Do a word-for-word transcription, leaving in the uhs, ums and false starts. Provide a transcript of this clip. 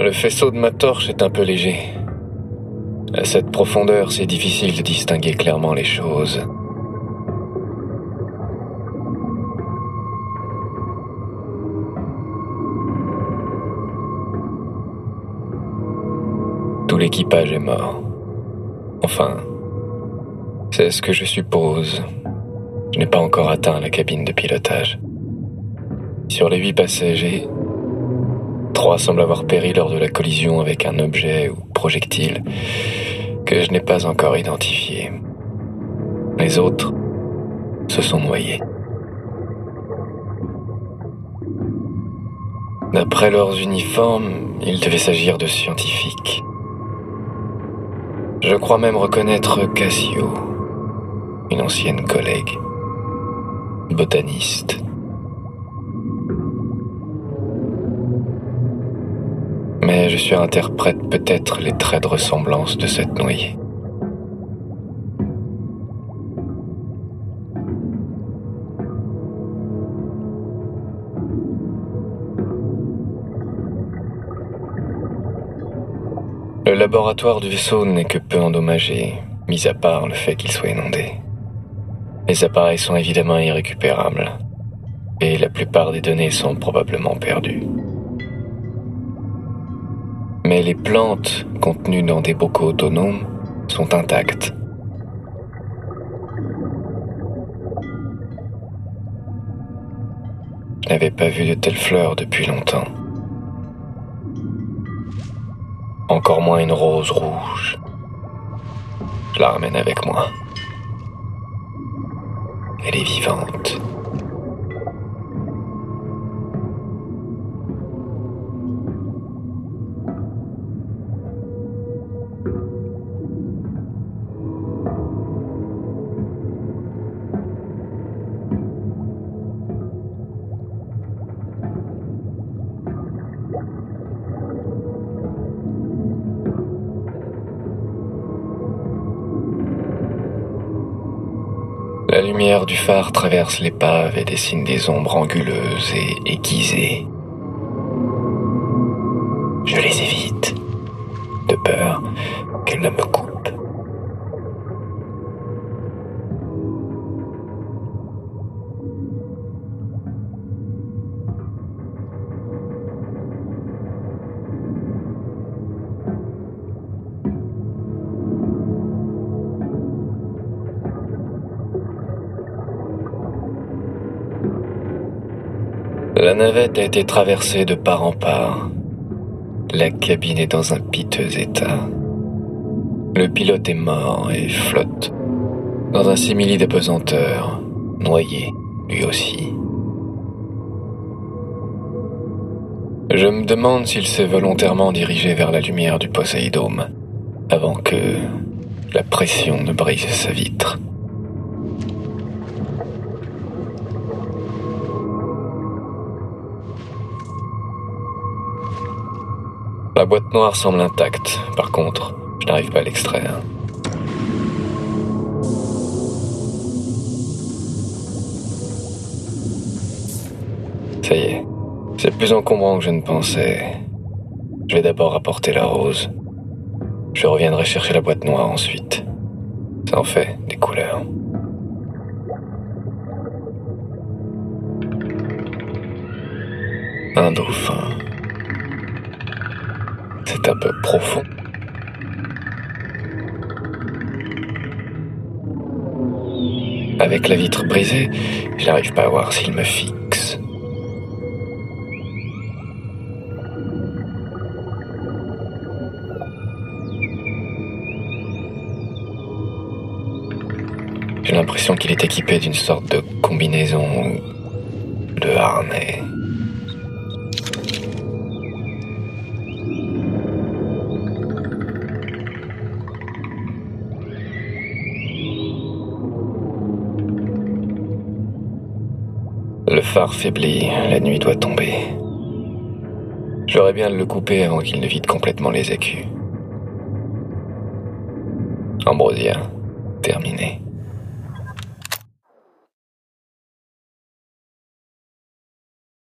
Le faisceau de ma torche est un peu léger. À cette profondeur, c'est difficile de distinguer clairement les choses. Tout l'équipage est mort. Enfin, c'est ce que je suppose. Je n'ai pas encore atteint la cabine de pilotage. Sur les huit passagers, trois semblent avoir péri lors de la collision avec un objet ou projectile que je n'ai pas encore identifié. Les autres se sont noyés. D'après leurs uniformes, il devait s'agir de scientifiques. Je crois même reconnaître Cassio, une ancienne collègue, botaniste. Mais je surinterprète peut-être les traits de ressemblance de cette noyée. Le laboratoire du vaisseau n'est que peu endommagé, mis à part le fait qu'il soit inondé. Les appareils sont évidemment irrécupérables, et la plupart des données sont probablement perdues. Mais les plantes contenues dans des bocaux autonomes sont intactes. Je n'avais pas vu de telles fleurs depuis longtemps. Encore moins une rose rouge. Je la ramène avec moi. Elle est vivante. La lumière du phare traverse l'épave et dessine des ombres anguleuses et aiguisées. Je les évite, de peur qu'elles ne me coupent. La navette a été traversée de part en part. La cabine est dans un piteux état. Le pilote est mort et flotte, dans un simili d'apesanteur, noyé lui aussi. Je me demande s'il s'est volontairement dirigé vers la lumière du Poséidôme, avant que la pression ne brise sa vitre. La boîte noire semble intacte, par contre, je n'arrive pas à l'extraire. Ça y est, c'est plus encombrant que je ne pensais. Je vais d'abord apporter la rose. Je reviendrai chercher la boîte noire ensuite. Ça en fait des couleurs. Un dauphin. C'est un peu profond. Avec la vitre brisée, je n'arrive pas à voir s'il me fixe. J'ai l'impression qu'il est équipé d'une sorte de combinaison de harnais. Le phare faiblit, la nuit doit tomber. J'aurais bien de le couper avant qu'il ne vide complètement les écus. Ambrosia, terminé.